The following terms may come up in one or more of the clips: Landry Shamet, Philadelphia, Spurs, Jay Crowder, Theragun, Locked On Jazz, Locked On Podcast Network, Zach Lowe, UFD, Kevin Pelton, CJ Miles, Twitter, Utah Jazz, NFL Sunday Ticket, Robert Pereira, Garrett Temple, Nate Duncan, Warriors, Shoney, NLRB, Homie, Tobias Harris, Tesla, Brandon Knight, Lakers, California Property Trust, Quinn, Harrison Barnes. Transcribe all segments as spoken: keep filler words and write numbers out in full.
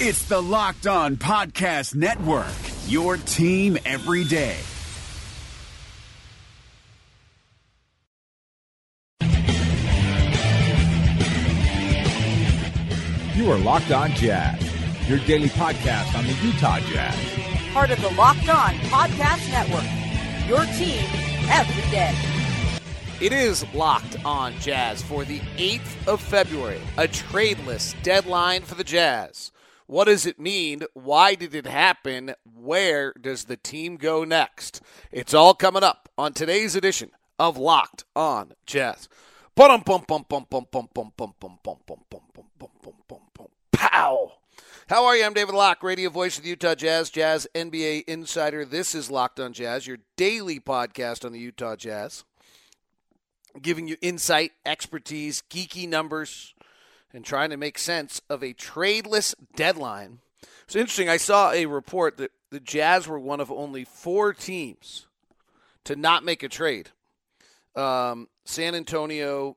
It's the Locked On Podcast Network, your team every day. You are Locked On Jazz, your daily podcast on the Utah Jazz. Part of the Locked On Podcast Network, your team every day. It is Locked On Jazz for the eighth of February, a tradeless deadline for the Jazz. What does it mean? Why did it happen? Where does the team go next? It's all coming up on today's edition of Locked On Jazz. Bum bum bum bum bum bum bum bum bum bum bum bum bum bum bum bum. Pow! How are you? I'm David Locke, radio voice of the Utah Jazz, Jazz N B A insider. This is Locked On Jazz, your daily podcast on the Utah Jazz, giving you insight, expertise, geeky numbers, and trying to make sense of a tradeless deadline. It's interesting. I saw a report that the Jazz were one of only four teams to not make a trade. Um, San Antonio,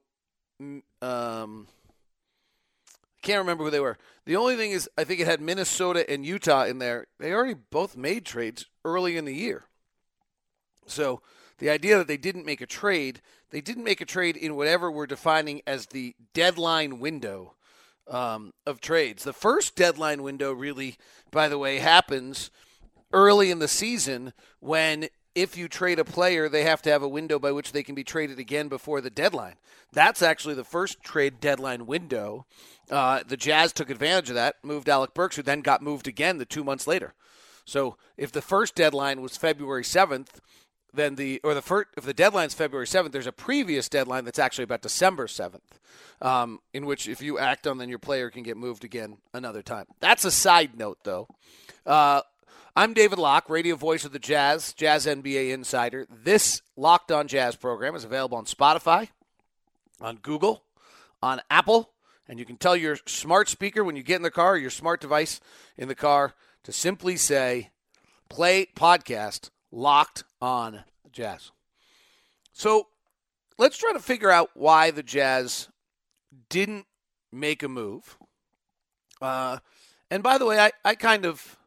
um, I can't remember who they were. The only thing is, I think it had Minnesota and Utah in there. They already both made trades early in the year. So the idea that they didn't make a trade, they didn't make a trade in whatever we're defining as the deadline window um, of trades. The first deadline window really, by the way, happens early in the season when if you trade a player, they have to have a window by which they can be traded again before the deadline. That's actually the first trade deadline window. Uh, the Jazz took advantage of that, moved Alec Burks, who then got moved again the two months later. So if the first deadline was February seventh, Then the or the first, if the deadline's February seventh, there's a previous deadline that's actually about December seventh, um, in which if you act on, then your player can get moved again another time. That's a side note, though. Uh, I'm David Locke, radio voice of the Jazz, Jazz N B A insider. This Locked On Jazz program is available on Spotify, on Google, on Apple, and you can tell your smart speaker when you get in the car or your smart device in the car to simply say, play podcast Locked On Jazz. So let's try to figure out why the Jazz didn't make a move. Uh, and by the way, I, I kind of,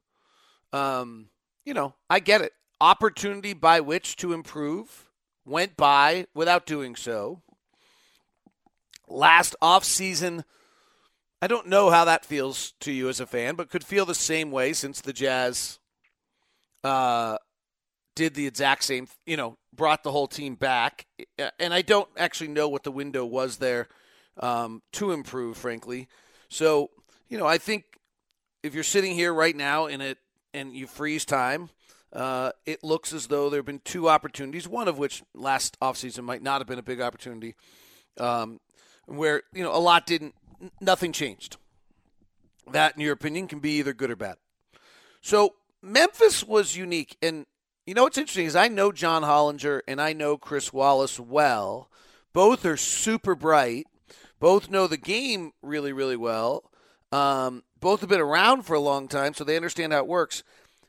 um, you know, I get it. Opportunity by which to improve went by without doing so. Last offseason, I don't know how that feels to you as a fan, but could feel the same way since the Jazz uh did the exact same, you know, brought the whole team back. And I don't actually know what the window was there um, to improve, frankly. So, you know, I think if you're sitting here right now in it and you freeze time, uh, it looks as though there have been two opportunities, one of which last offseason might not have been a big opportunity, um, where, you know, a lot didn't, nothing changed. That, in your opinion, can be either good or bad. So Memphis was unique, and you know what's interesting is I know John Hollinger and I know Chris Wallace well. Both are super bright. Both know the game really, really well. Um, both have been around for a long time, so they understand how it works.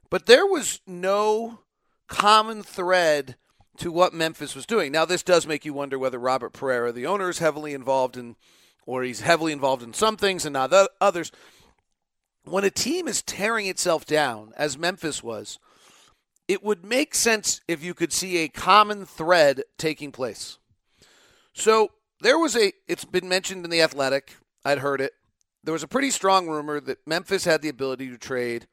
But there was no common thread to what Memphis was doing. Now, this does make you wonder whether Robert Pereira, the owner, is heavily involved in, or he's heavily involved in some things and not others. When a team is tearing itself down, as Memphis was, it would make sense if you could see a common thread taking place. So there was a, it's been mentioned in The Athletic, I'd heard it, there was a pretty strong rumor that Memphis had the ability to trade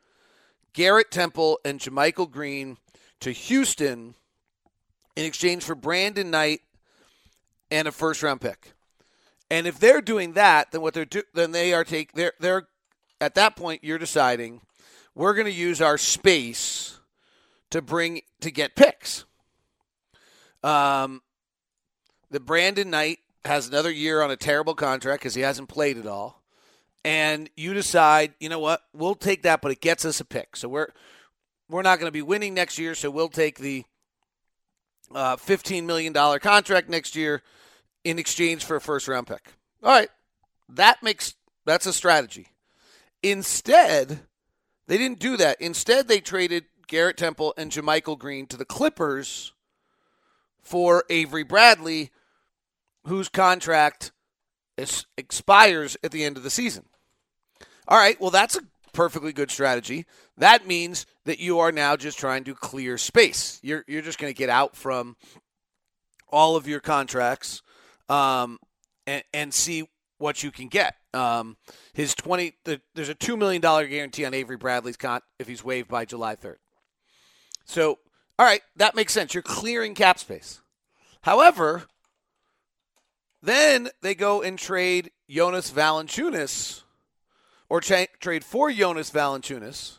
Garrett Temple and JaMychal Green to Houston in exchange for Brandon Knight and a first-round pick. And if they're doing that, then what they're do, then they are take they're they're at that point you're deciding we're going to use our space to bring, to get picks. Um, the Brandon Knight has another year on a terrible contract because he hasn't played at all. And you decide, you know what, we'll take that, but it gets us a pick. So we're we're not going to be winning next year, so we'll take the uh, fifteen million dollars contract next year in exchange for a first-round pick. All right, that makes, that's a strategy. Instead, they didn't do that. Instead, they traded Garrett Temple and JaMychal Green to the Clippers for Avery Bradley, whose contract is, expires at the end of the season. All right, well, that's a Perfectly good strategy. That means that you are now just trying to clear space. You're you're just going to get out from all of your contracts um, and, and see what you can get. Um, his twenty the, there's a two million dollar guarantee on Avery Bradley's cont if he's waived by July third. So, all right, that makes sense. You're clearing cap space. However, then they go and trade Jonas Valanciunas, or tra- trade for Jonas Valanciunas.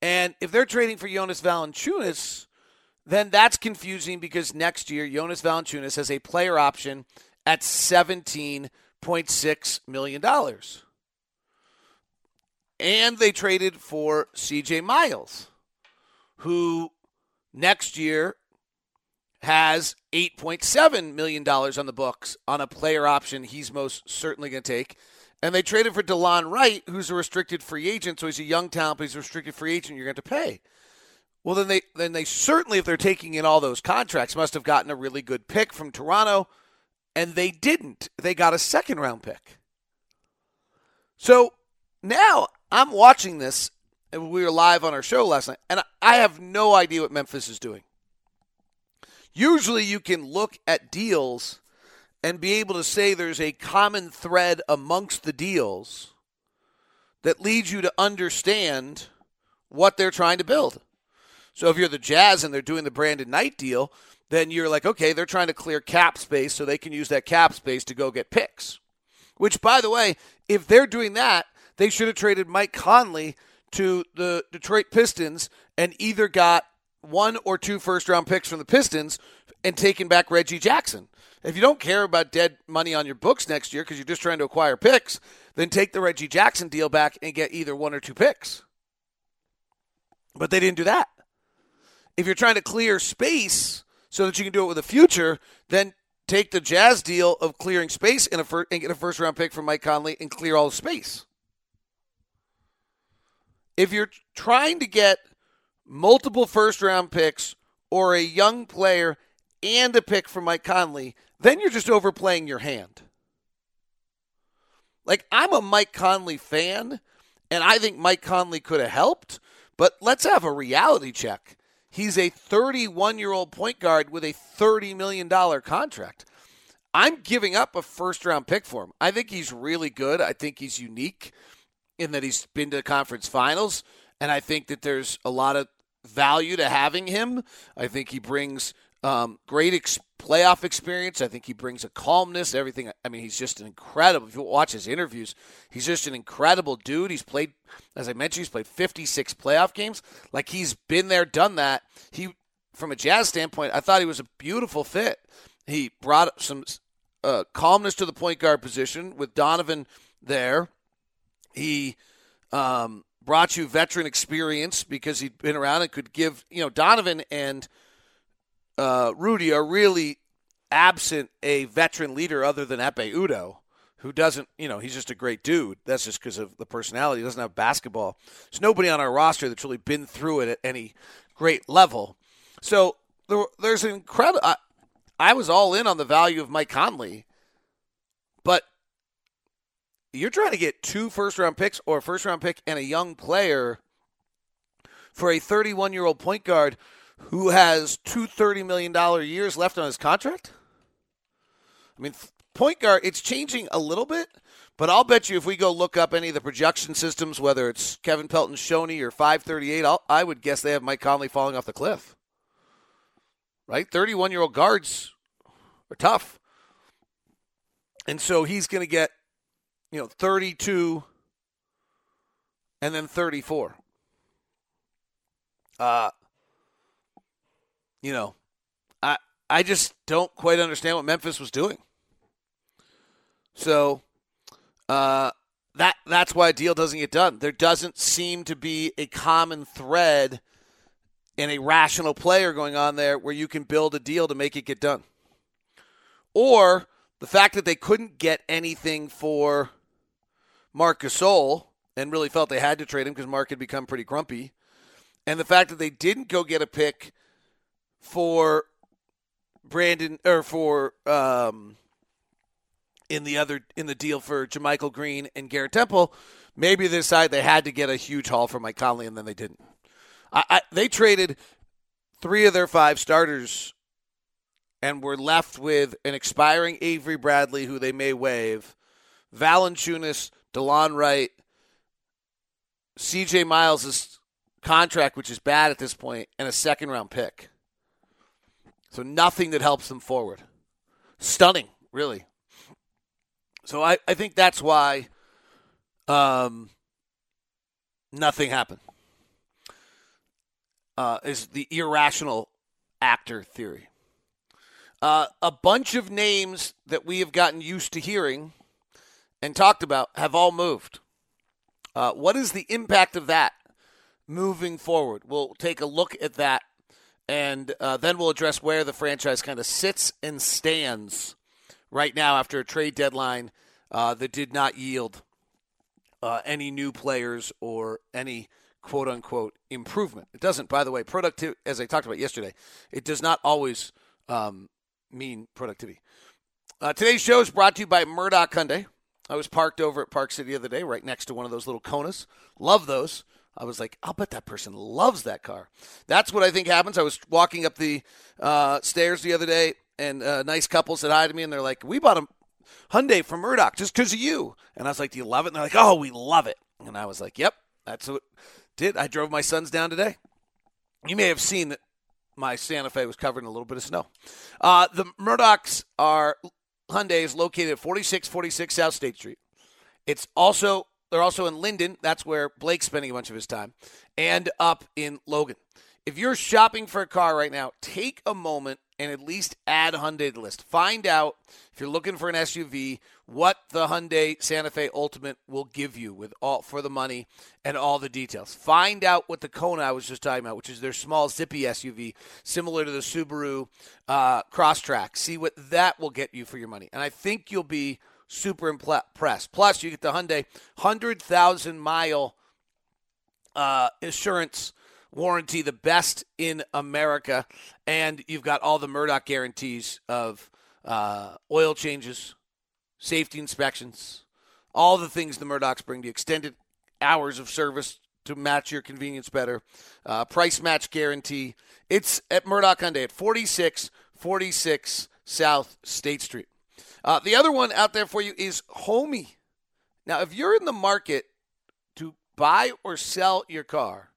And if they're trading for Jonas Valanciunas, then that's confusing because next year Jonas Valanciunas has a player option at seventeen point six million dollars. And they traded for C J Miles, who next year has eight point seven million dollars on the books on a player option he's most certainly going to take. And they traded for DeLon Wright, who's a restricted free agent, so he's a young talent, but he's a restricted free agent, you're going to have to pay. Well, then they then they certainly, if they're taking in all those contracts, must have gotten a really good pick from Toronto, and they didn't. They got a second-round pick. So now I'm watching this, and we were live on our show last night, and I have no idea what Memphis is doing. Usually you can look at deals and be able to say there's a common thread amongst the deals that leads you to understand what they're trying to build. So if you're the Jazz and they're doing the Brandon Knight deal, then you're like, okay, they're trying to clear cap space so they can use that cap space to go get picks. Which, by the way, if they're doing that, they should have traded Mike Conley to the Detroit Pistons and either got one or two first-round picks from the Pistons and taking back Reggie Jackson. If you don't care about dead money on your books next year because you're just trying to acquire picks, then take the Reggie Jackson deal back and get either one or two picks. But they didn't do that. If you're trying to clear space so that you can do it with a future, then take the Jazz deal of clearing space and, a fir- and get a first-round pick from Mike Conley and clear all the space. If you're trying to get multiple first-round picks or a young player and a pick from Mike Conley, then you're just overplaying your hand. Like, I'm a Mike Conley fan, and I think Mike Conley could have helped, but let's have a reality check. He's a thirty-one-year-old point guard with a thirty million dollars contract. I'm giving up a first-round pick for him. I think he's really good. I think he's unique in that he's been to the conference finals, and I think that there's a lot of value to having him. I think he brings um, great ex- playoff experience. I think he brings a calmness, everything. I mean, he's just an incredible – if you watch his interviews, he's just an incredible dude. He's played – as I mentioned, he's played fifty-six playoff games. Like, he's been there, done that. He, from a Jazz standpoint, I thought he was a beautiful fit. He brought some uh, calmness to the point guard position with Donovan there. He – um brought you veteran experience because he'd been around and could give, you know, Donovan and uh, Rudy are really absent a veteran leader other than Epe Udoh, who doesn't, you know, he's just a great dude. That's just because of the personality. He doesn't have basketball. There's nobody on our roster that's really been through it at any great level. So there, there's an incredible, I, I was all in on the value of Mike Conley, but you're trying to get two first-round picks or a first-round pick and a young player for a thirty-one-year-old point guard who has two thirty million dollars years left on his contract? I mean, point guard, it's changing a little bit, but I'll bet you if we go look up any of the projection systems, whether it's Kevin Pelton, Shoney, or five thirty-eight, I'll, I would guess they have Mike Conley falling off the cliff. Right? thirty-one-year-old guards are tough. And so he's going to get, you know, thirty-two and then thirty-four. Uh, you know, I I just don't quite understand what Memphis was doing. So uh, that that's why a deal doesn't get done. There doesn't seem to be a common thread and a rational player going on there where you can build a deal to make it get done. Or the fact that they couldn't get anything for Marc Gasol, and really felt they had to trade him because Mark had become pretty grumpy, and the fact that they didn't go get a pick for Brandon or for um, in the other in the deal for JaMychal Green and Garrett Temple, maybe they decide they had to get a huge haul from Mike Conley, and then they didn't. I, I, they traded three of their five starters and were left with an expiring Avery Bradley, who they may waive, Valanciunas, DeLon Wright, C J Miles' contract, which is bad at this point, and a second-round pick. So nothing that helps them forward. Stunning, really. So I, I think that's why um, nothing happened. Uh, is the irrational actor theory. Uh, a bunch of names that we have gotten used to hearing and talked about have all moved. Uh, what is the impact of that moving forward? We'll take a look at that, and uh, then we'll address where the franchise kind of sits and stands right now after a trade deadline uh, that did not yield uh, any new players or any quote-unquote improvement. It doesn't, by the way, productive, as I talked about yesterday, it does not always um, mean productivity. Uh, today's show is brought to you by Murdoch Hyundai. I was parked over at Park City the other day, right next to one of those little Konas. Love those. I was like, I'll bet that person loves that car. That's what I think happens. I was walking up the uh, stairs the other day, and a nice couple said hi to me, and they're like, we bought a Hyundai from Murdoch just because of you. And I was like, do you love it? And they're like, oh, we love it. And I was like, yep, that's what it did. I drove my sons down today. You may have seen that my Santa Fe was covered in a little bit of snow. Uh, the Murdochs are... Hyundai is located at forty-six forty-six South State Street. It's also, they're also in Linden. That's where Blake's spending a bunch of his time. And up in Logan. If you're shopping for a car right now, take a moment and at least add Hyundai to the list. Find out, if you're looking for an S U V, what the Hyundai Santa Fe Ultimate will give you with all for the money and all the details. Find out what the Kona I was just talking about, which is their small, zippy S U V, similar to the Subaru uh, Crosstrack. See what that will get you for your money. And I think you'll be super impressed. Plus, you get the Hyundai one hundred thousand mile uh, insurance warranty, the best in America, and you've got all the Murdoch guarantees of uh, oil changes, safety inspections, all the things the Murdochs bring to you, extended hours of service to match your convenience better, uh, price match guarantee. It's at Murdoch Hyundai at forty-six forty-six South State Street. Uh, the other one out there for you is Homey. Now, if you're in the market to buy or sell your car,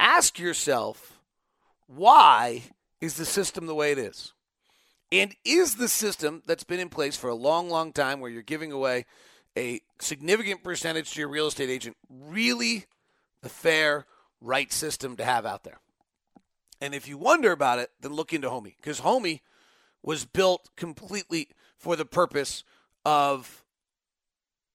ask yourself, why is the system the way it is? And is the system that's been in place for a long, long time where you're giving away a significant percentage to your real estate agent really the fair, right system to have out there? And if you wonder about it, then look into Homey, because Homey was built completely for the purpose of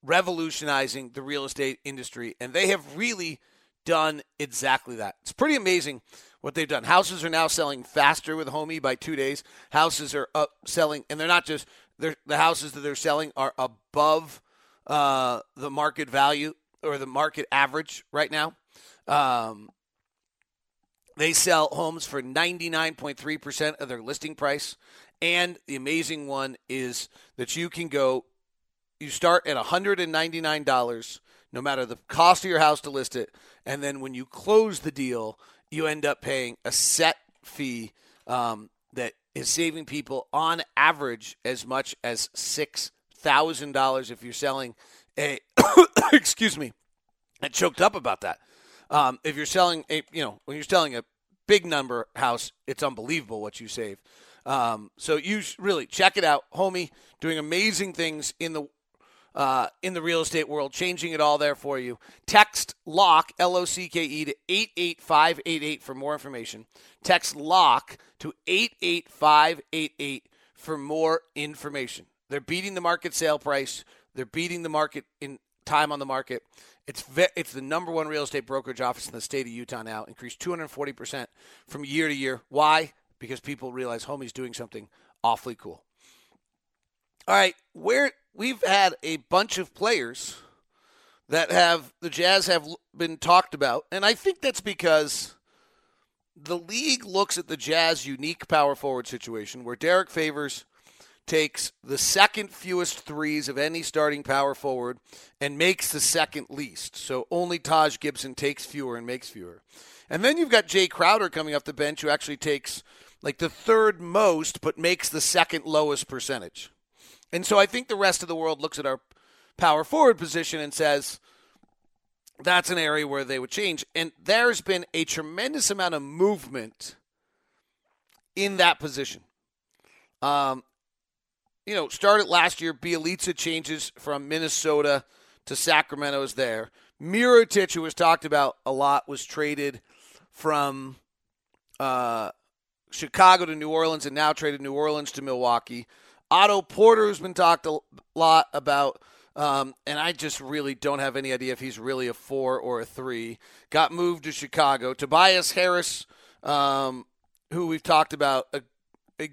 revolutionizing the real estate industry, and they have really done exactly that. It's pretty amazing what they've done. Houses are now selling faster with Homey by two days. Houses are up selling, and they're not just, they're, the houses that they're selling are above uh, the market value or the market average right now. Um, they sell homes for ninety-nine point three percent of their listing price, and the amazing one is that you can go, you start at one hundred ninety-nine dollars no matter the cost of your house to list it, and then when you close the deal, you end up paying a set fee um, that is saving people on average as much as six thousand dollars if you're selling a, excuse me, I choked up about that. Um, if you're selling a, you know, when you're selling a big number house, it's unbelievable what you save. Um, so you really check it out. Homey doing amazing things in the Uh, in the real estate world, changing it all there for you. Text LOCKE, L O C K E, to eight eight five eight eight for more information. Text LOCKE to eight eight five eight eight for more information. They're beating the market sale price. They're beating the market in time on the market. It's ve- it's the number one real estate brokerage office in the state of Utah now. Increased two hundred forty percent from year to year. Why? Because people realize Homey's doing something awfully cool. All right, where we've had a bunch of players that have, the Jazz have been talked about, and I think that's because the league looks at the Jazz unique power forward situation where Derek Favors takes the second fewest threes of any starting power forward and makes the second least. So only Taj Gibson takes fewer and makes fewer. And then you've got Jay Crowder coming off the bench who actually takes like the third most but makes the second lowest percentage. And so I think the rest of the world looks at our power forward position and says that's an area where they would change. And there's been a tremendous amount of movement in that position. Um, you know, started last year, Bielitsa changes from Minnesota to Sacramento is there. Mirotić, who was talked about a lot, was traded from uh, Chicago to New Orleans and now traded New Orleans to Milwaukee. Otto Porter, who's been talked a lot about, um, and I just really don't have any idea if he's really a four or a three, got moved to Chicago. Tobias Harris, um, who we've talked about a, a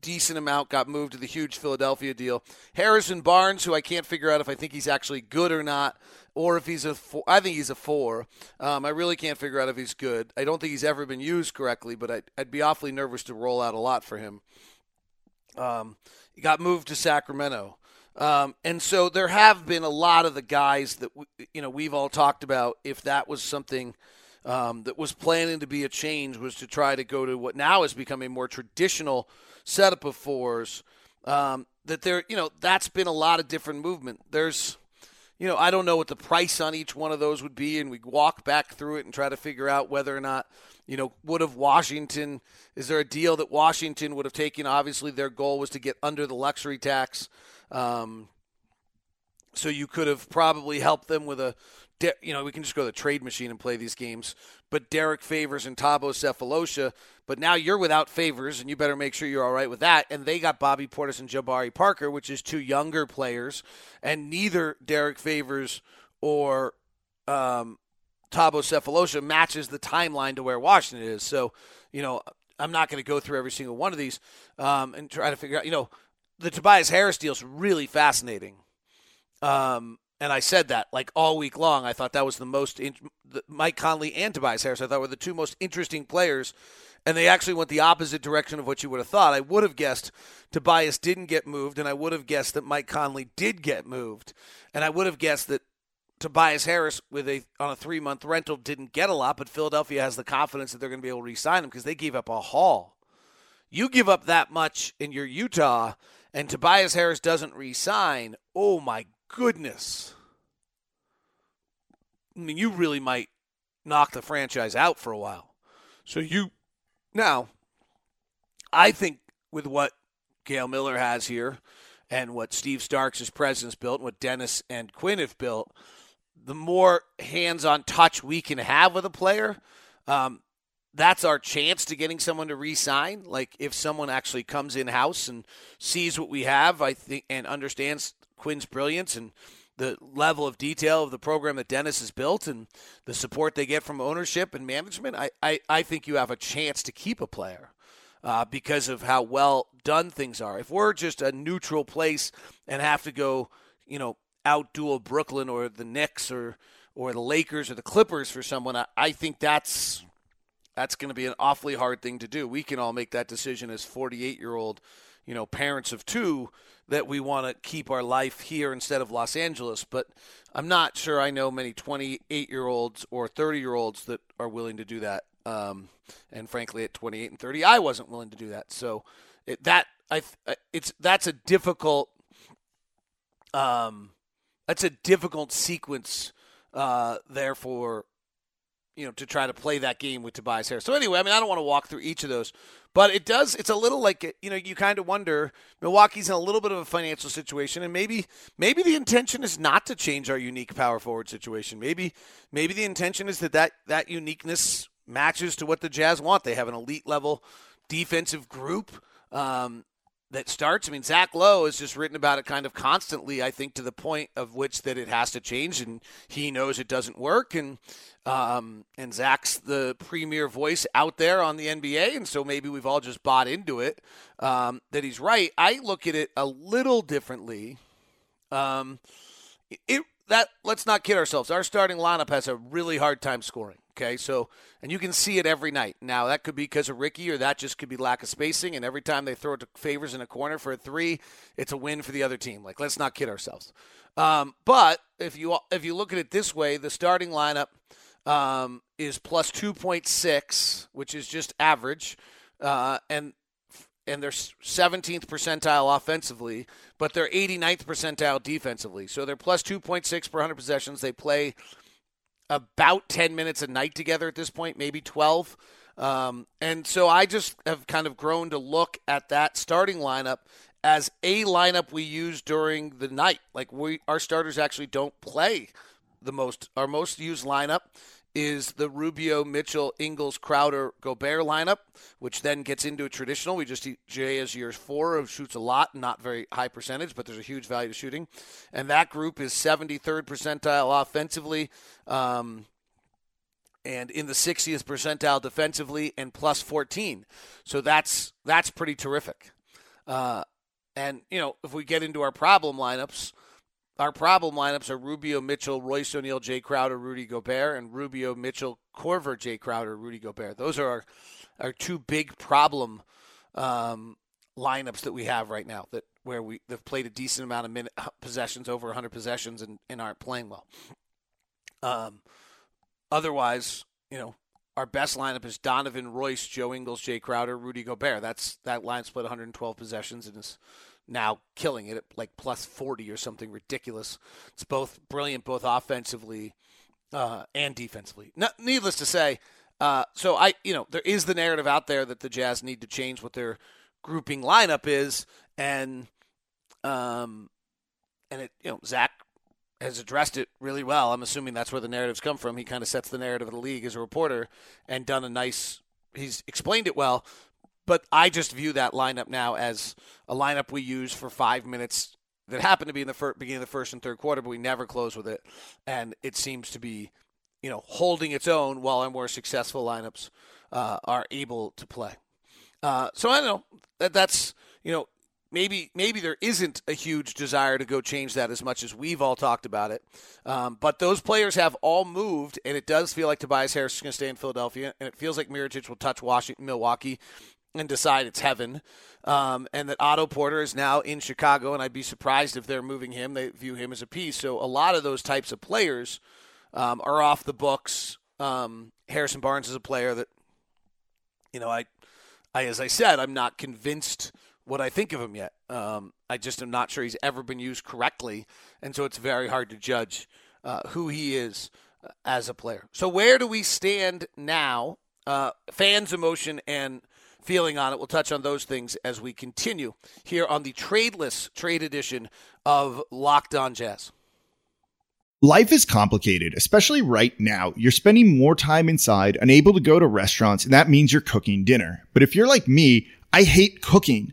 decent amount, got moved to the huge Philadelphia deal. Harrison Barnes, who I can't figure out if I think he's actually good or not, or if he's a four. I think he's a four. Um, I really can't figure out if he's good. I don't think he's ever been used correctly, but I'd, I'd be awfully nervous to roll out a lot for him. Um, he got moved to Sacramento. Um, and so there have been a lot of the guys that, w- you know, we've all talked about if that was something um, that was planning to be a change was to try to go to what now has become a more traditional setup of fours, um, that there, you know, that's been a lot of different movement. There's, you know, I don't know what the price on each one of those would be, and we walk back through it and try to figure out whether or not, you know, would have Washington, is there a deal that Washington would have taken? Obviously, their goal was to get under the luxury tax. Um, so you could have probably helped them with a, de- you know, we can just go to the trade machine and play these games. But Derek Favors and Tabo Cephalosha, but now you're without Favors, and you better make sure you're all right with that. And they got Bobby Portis and Jabari Parker, which is two younger players, and neither Derek Favors or um, Tabo Cephalosha matches the timeline to where Washington is. So, you know, I'm not going to go through every single one of these um, and try to figure out, you know, the Tobias Harris deal is really fascinating. Um, and I said that like all week long. I thought that was the most in- the, Mike Conley and Tobias Harris, I thought, were the two most interesting players. And they actually went the opposite direction of what you would have thought. I would have guessed Tobias didn't get moved, and I would have guessed that Mike Conley did get moved. And I would have guessed that Tobias Harris with a on a three-month rental didn't get a lot, but Philadelphia has the confidence that they're going to be able to re-sign him because they gave up a haul. You give up that much in your Utah, and Tobias Harris doesn't re-sign. Oh, my goodness. I mean, you really might knock the franchise out for a while. So you... Now, I think with what Gail Miller has here and what Steve Starks, his president's built, and what Dennis and Quinn have built, the more hands-on touch we can have with a player, um, that's our chance to getting someone to re-sign. Like, if someone actually comes in-house and sees what we have, I think, and understands Quinn's brilliance and the level of detail of the program that Dennis has built and the support they get from ownership and management, I, I, I think you have a chance to keep a player uh, because of how well done things are. If we're just a neutral place and have to go, you know, out-duel Brooklyn or the Knicks or, or the Lakers or the Clippers for someone, I, I think that's that's going to be an awfully hard thing to do. We can all make that decision as forty-eight-year-old, you know, parents of two that we want to keep our life here instead of Los Angeles. But I'm not sure I know many twenty-eight-year-olds or thirty-year-olds that are willing to do that. Um, and frankly, at twenty-eight and thirty, I wasn't willing to do that. So it, that I it's that's a difficult um, that's a difficult sequence. Uh, therefore, you know, to try to play that game with Tobias Harris. So anyway, I mean, I don't want to walk through each of those. But it does, it's a little like, you know, you kind of wonder, Milwaukee's in a little bit of a financial situation, and maybe maybe the intention is not to change our unique power forward situation. Maybe maybe the intention is that that, that uniqueness matches to what the Jazz want. They have an elite-level defensive group um, that starts. I mean, Zach Lowe has just written about it kind of constantly, I think, to the point of which that it has to change, and he knows it doesn't work, and Um, and Zach's the premier voice out there on the N B A, and so maybe we've all just bought into it, um, that he's right. I look at it a little differently. Um, it that let's not kid ourselves. Our starting lineup has a really hard time scoring. Okay, so, and you can see it every night. Now, that could be because of Ricky, or that just could be lack of spacing, and every time they throw it to Favors in a corner for a three, it's a win for the other team. Like, let's not kid ourselves. Um, but if you if you look at it this way, the starting lineup um, is plus two point six, which is just average, uh, and and they're seventeenth percentile offensively, but they're eighty-ninth percentile defensively. So they're plus two point six per one hundred possessions. They play about ten minutes a night together at this point, maybe twelve. Um, and so I just have kind of grown to look at that starting lineup as a lineup we use during the night. Like, we, our starters actually don't play the most. Our most used lineup is the Rubio, Mitchell, Ingles, Crowder, Gobert lineup, which then gets into a traditional. We just eat Jay as years four, who shoots a lot, not very high percentage, but there's a huge value to shooting. And that group is seventy-third percentile offensively um, and in the sixtieth percentile defensively and plus fourteen. So that's that's pretty terrific. Uh, and, you know, if we get into our problem lineups, our problem lineups are Rubio, Mitchell, Royce O'Neal, Jay Crowder, Rudy Gobert, and Rubio, Mitchell, Corver, Jay Crowder, Rudy Gobert. Those are our, our two big problem um, lineups that we have right now, that where we, they've played a decent amount of minute possessions, over one hundred possessions, and, and aren't playing well. Um, otherwise, you know, our best lineup is Donovan, Royce, Joe Ingles, Jay Crowder, Rudy Gobert. That's that line split one hundred twelve possessions and is now killing it at like plus forty or something ridiculous. It's both brilliant, both offensively uh, and defensively. No, needless to say, uh, so I, you know, there is the narrative out there that the Jazz need to change what their grouping lineup is, and um, and it, you know, Zach has addressed it really well. I'm assuming that's where the narratives come from. He kind of sets the narrative of the league as a reporter and done a nice. He's explained it well. But I just view that lineup now as a lineup we use for five minutes that happened to be in the fir- beginning of the first and third quarter, but we never close with it. And it seems to be, you know, holding its own while our more successful lineups uh, are able to play. Uh, so I don't know. That, that's, you know, maybe maybe there isn't a huge desire to go change that as much as we've all talked about it. Um, but those players have all moved, and it does feel like Tobias Harris is going to stay in Philadelphia, and it feels like Mirotić will touch Washington, Milwaukee, and decide it's heaven, um, and that Otto Porter is now in Chicago, and I'd be surprised if they're moving him. They view him as a piece. So a lot of those types of players um, are off the books. Um, Harrison Barnes is a player that, you know, I, I, as I said, I'm not convinced what I think of him yet. Um, I just am not sure he's ever been used correctly, and so it's very hard to judge uh, who he is as a player. So where do we stand now? Uh, fans' emotion and feeling on it. We'll touch on those things as we continue here on the Tradeless Trade Edition of Locked On Jazz. Life is complicated, especially right now. You're spending more time inside, unable to go to restaurants, and that means you're cooking dinner. But if you're like me, I hate cooking.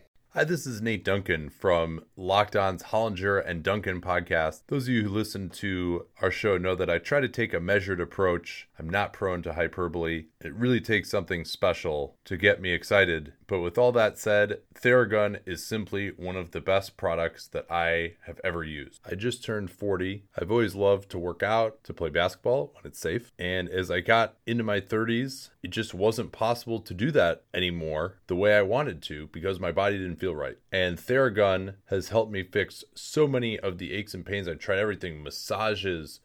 Hi, this is Nate Duncan from Locked On's Hollinger and Duncan podcast. Those of you who listen to our show know that I try to take a measured approach. I'm not prone to hyperbole. It really takes something special to get me excited. But with all that said, Theragun is simply one of the best products that I have ever used. I just turned forty. I've always loved to work out, to play basketball when it's safe. And as I got into my thirties, it just wasn't possible to do that anymore the way I wanted to because my body didn't feel right. And Theragun has helped me fix so many of the aches and pains. I tried everything, massages,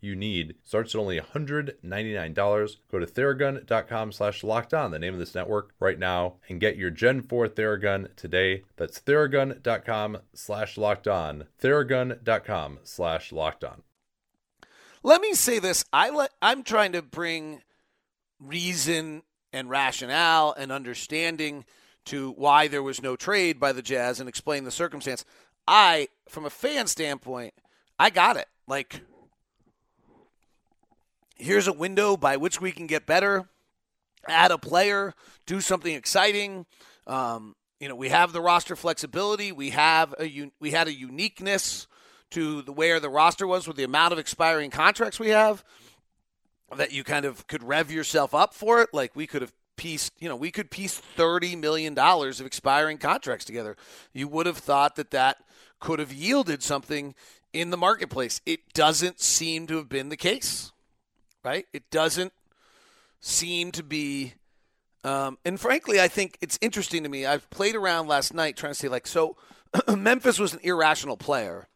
you need. Starts at only one hundred ninety-nine dollars. Go to Theragun.com slash locked on, the name of this network, right now, and get your Gen four Theragun today. That's Theragun.com slash locked on. Theragun.com slash locked on. Let me say this. I let, I'm trying to bring reason and rationale and understanding to why there was no trade by the Jazz and explain the circumstance. I, from a fan standpoint, I got it. Like, here's a window by which we can get better, add a player, do something exciting. Um, you know, we have the roster flexibility. We have a un- we had a uniqueness to the where the roster was with the amount of expiring contracts we have that you kind of could rev yourself up for it. Like, we could have pieced, you know, we could piece thirty million dollars of expiring contracts together. You would have thought that that could have yielded something in the marketplace. It doesn't seem to have been the case, right? It doesn't seem to be. Um, and frankly, I think it's interesting to me. I've played around last night trying to say, like, so Memphis was an irrational player.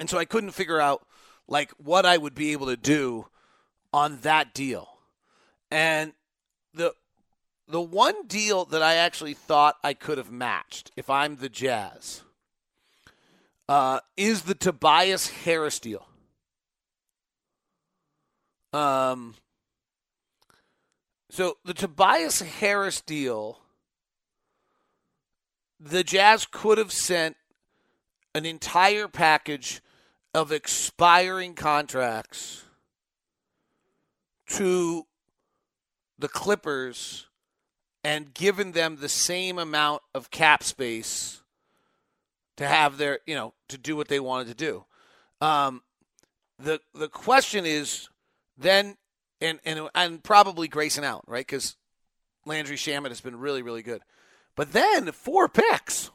And so I couldn't figure out, like, what I would be able to do on that deal. And the the one deal that I actually thought I could have matched, if I'm the Jazz, Uh, is the Tobias Harris deal. Um, so the Tobias Harris deal, the Jazz could have sent an entire package of expiring contracts to the Clippers and given them the same amount of cap space to have their, you know, to do what they wanted to do. Um, the the question is then, and and and probably Grayson out, right? Because Landry Shamet has been really, really good. But then four picks,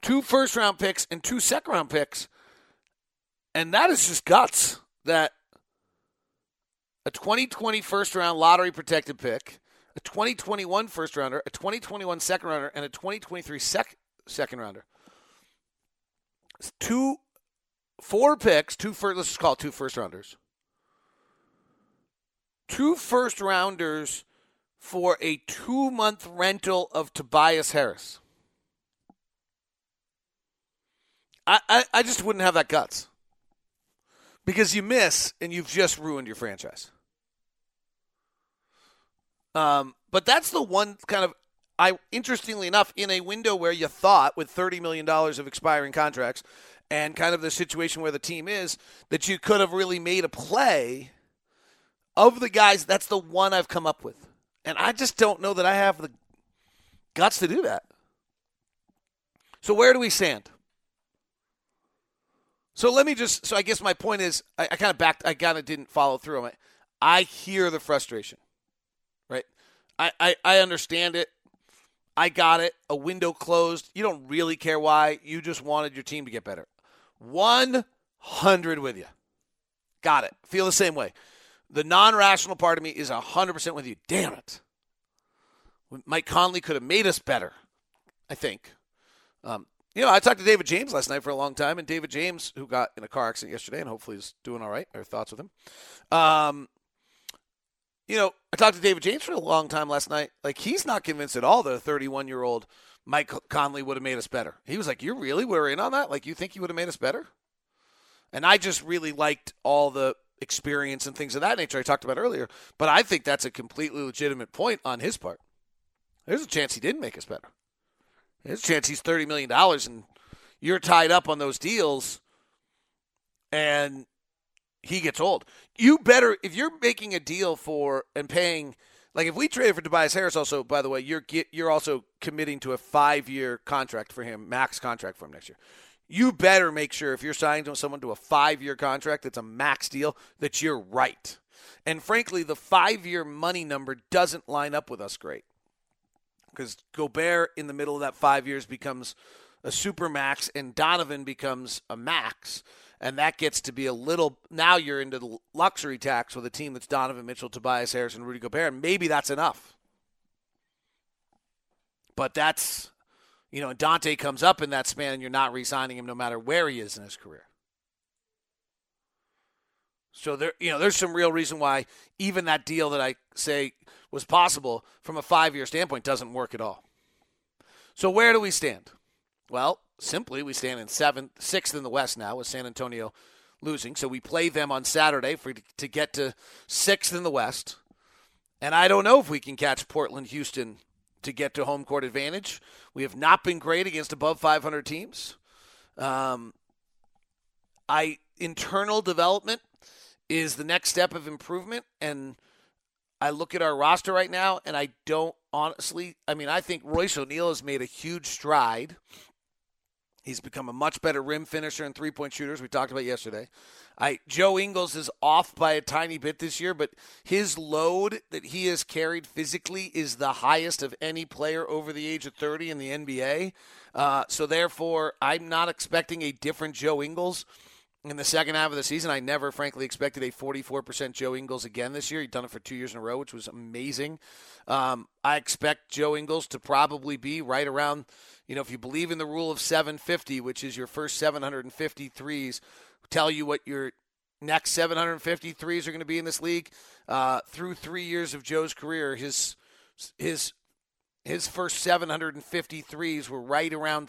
two first round picks and two second round picks, and that is just guts. That a twenty twenty first round lottery protected pick, a twenty twenty-one first rounder, a twenty twenty-one second rounder, and a twenty twenty-three second. Second rounder. Two, four picks, two first, let's just call it two first rounders. Two first rounders for a two month rental of Tobias Harris. I, I, I just wouldn't have that guts. Because you miss and you've just ruined your franchise. Um, but that's the one kind of, I, interestingly enough, in a window where you thought with thirty million dollars of expiring contracts and kind of the situation where the team is, that you could have really made a play of the guys. That's the one I've come up with. And I just don't know that I have the guts to do that. So where do we stand? So let me just, so I guess my point is, I, I kind of backed, I kind of didn't follow through on it. I hear the frustration, right? I, I, I understand it. I got it. A window closed. You don't really care why. You just wanted your team to get better. one hundred with you. Got it. Feel the same way. The non-rational part of me is one hundred percent with you. Damn it. Mike Conley could have made us better, I think. Um, you know, I talked to David James last night for a long time, and David James, who got in a car accident yesterday and hopefully is doing all right, our thoughts with him. Um You know, I talked to David James for a long time last night. Like, he's not convinced at all that a thirty-one-year-old Mike Conley would have made us better. He was like, you really were in on that? Like, you think he would have made us better? And I just really liked all the experience and things of that nature I talked about earlier. But I think that's a completely legitimate point on his part. There's a chance he didn't make us better. There's a chance he's thirty million dollars and you're tied up on those deals and he gets old. You better, if you're making a deal for and paying, like if we traded for Tobias Harris also, by the way, you're get, you're also committing to a five-year contract for him, max contract for him next year. you better make sure if you're signing someone to a five-year contract that's a max deal that you're right. And frankly, the five-year money number doesn't line up with us great because Gobert in the middle of that five years becomes a super max and Donovan becomes a max. And that gets to be a little, now you're into the luxury tax with a team that's Donovan Mitchell, Tobias Harris, and Rudy Gobert. And maybe that's enough. But that's, you know, Dante comes up in that span and you're not re-signing him no matter where he is in his career. So there, you know, there's some real reason why even that deal that I say was possible from a five-year standpoint doesn't work at all. So where do we stand? Well, simply, we stand in seventh, sixth in the West now with San Antonio losing. So we play them on Saturday for to get to sixth in the West. And I don't know if we can catch Portland, Houston to get to home court advantage. We have not been great against above five hundred teams. Um, I internal development is the next step of improvement. And I look at our roster right now, and I don't honestly – I mean, I think Royce O'Neal has made a huge stride. He's become a much better rim finisher and three-point shooter, as we talked about yesterday. I Joe Ingles is off by a tiny bit this year, but his load that he has carried physically is the highest of any player over the age of thirty in the N B A. Uh, so, therefore, I'm not expecting a different Joe Ingles in the second half of the season. I never, frankly, expected a forty-four percent Joe Ingles again this year. He'd done it for two years in a row, which was amazing. Um, I expect Joe Ingles to probably be right around – you know, if you believe in the rule of seven fifty, which is your first seven hundred fifty threes, tell you what your next seven hundred fifty threes are going to be in this league. Uh, through three years of Joe's career, his his his first seven hundred fifty threes were right around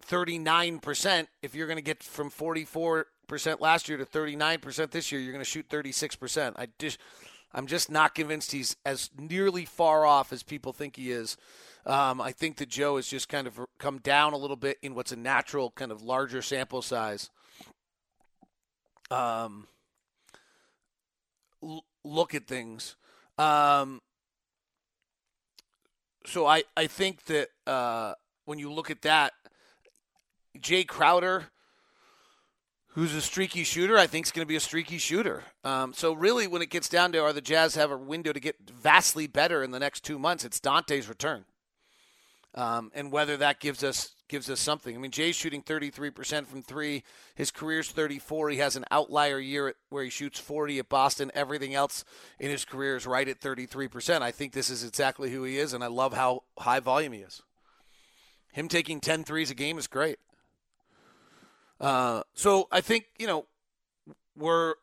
thirty-nine percent. If you're going to get from forty-four percent last year to thirty-nine percent this year, you're going to shoot thirty-six percent. I just, I'm just not convinced he's as nearly far off as people think he is. Um, I think that Joe has just kind of come down a little bit in what's a natural kind of larger sample size um, l- look at things. Um, so I, I think that uh, when you look at that, Jay Crowder, who's a streaky shooter, I think is going to be a streaky shooter. Um, so really when it gets down to are the Jazz have a window to get vastly better in the next two months, it's Dante's return. Um, and whether that gives us gives us something. I mean, Jay's shooting thirty-three percent from three. His career's thirty-four. He has an outlier year at, where he shoots forty at Boston. Everything else in his career is right at thirty-three percent. I think this is exactly who he is, and I love how high volume he is. Him taking ten threes a game is great. Uh, so I think, you know, we're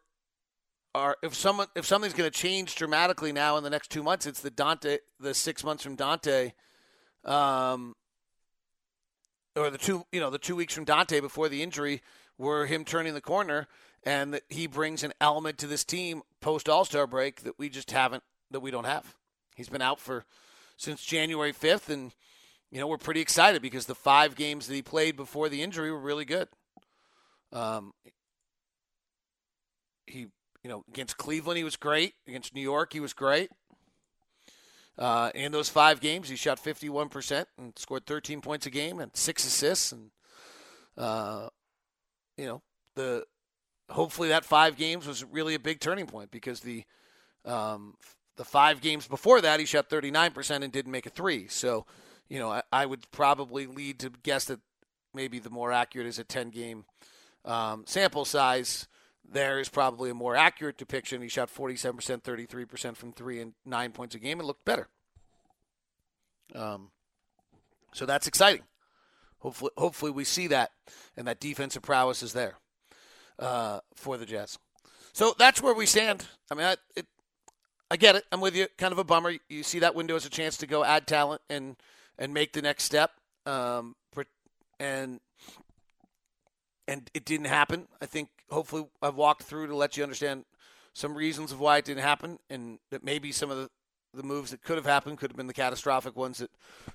are if someone if something's going to change dramatically now in the next two months, it's the Dante the six months from Dante. Um, or the two, you know, the two weeks from Dante before the injury were him turning the corner, and that he brings an element to this team post All-Star break that we just haven't, that we don't have. He's been out for since January fifth, and you know we're pretty excited because the five games that he played before the injury were really good. Um, he, you know, against Cleveland he was great. Against New York he was great. Uh, in those five games, he shot fifty-one percent and scored thirteen points a game and six assists. And, uh, you know, the hopefully that five games was really a big turning point because the um, the five games before that, he shot thirty-nine percent and didn't make a three. So, you know, I, I would probably lead to guess that maybe the more accurate is a ten-game um, sample size. There is probably a more accurate depiction. He shot forty-seven percent, thirty-three percent from three, and nine points a game. It looked better. Um, so that's exciting. Hopefully, hopefully we see that, and that defensive prowess is there uh, for the Jazz. So that's where we stand. I mean, I, it, I get it. I'm with you. Kind of a bummer. You see that window as a chance to go add talent and and make the next step. Um, and And it didn't happen. I think hopefully I've walked through to let you understand some reasons of why it didn't happen, and that maybe some of the, the moves that could have happened could have been the catastrophic ones that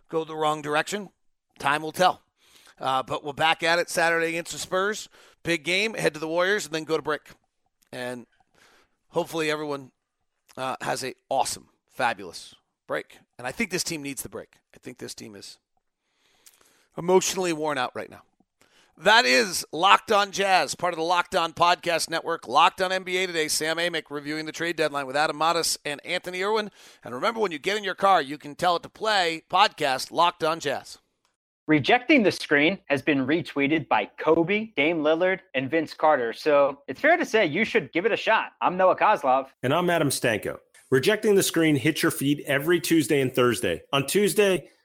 go the wrong direction. Time will tell. Uh, but we're back at it Saturday against the Spurs. Big game. Head to the Warriors and then go to break. And hopefully everyone uh, has a awesome, fabulous break. And I think this team needs the break. I think this team is emotionally worn out right now. That is Locked On Jazz, part of the Locked On Podcast Network. Locked On N B A today. Sam Amick reviewing the trade deadline with Adam Modis and Anthony Irwin. And remember, when you get in your car, you can tell it to play podcast Locked On Jazz. Rejecting the screen has been retweeted by Kobe, Dame Lillard, and Vince Carter. So it's fair to say you should give it a shot. I'm Noah Kozlov. And I'm Adam Stanko. Rejecting the Screen hits your feed every Tuesday and Thursday. On Tuesday,